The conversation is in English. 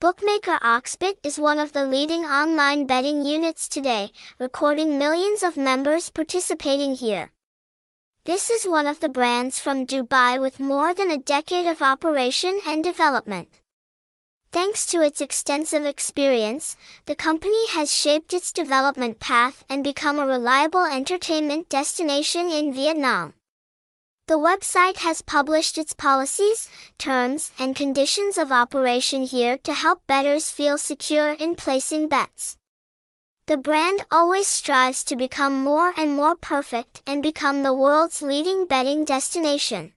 Bookmaker OxBet is one of the leading online betting units today, recording millions of members participating here. This is one of the brands from Dubai with more than a decade of operation and development. Thanks to its extensive experience, the company has shaped its development path and become a reliable entertainment destination in Vietnam. The website has published its policies, terms, and conditions of operation here to help bettors feel secure in placing bets. The brand always strives to become more and more perfect and become the world's leading betting destination.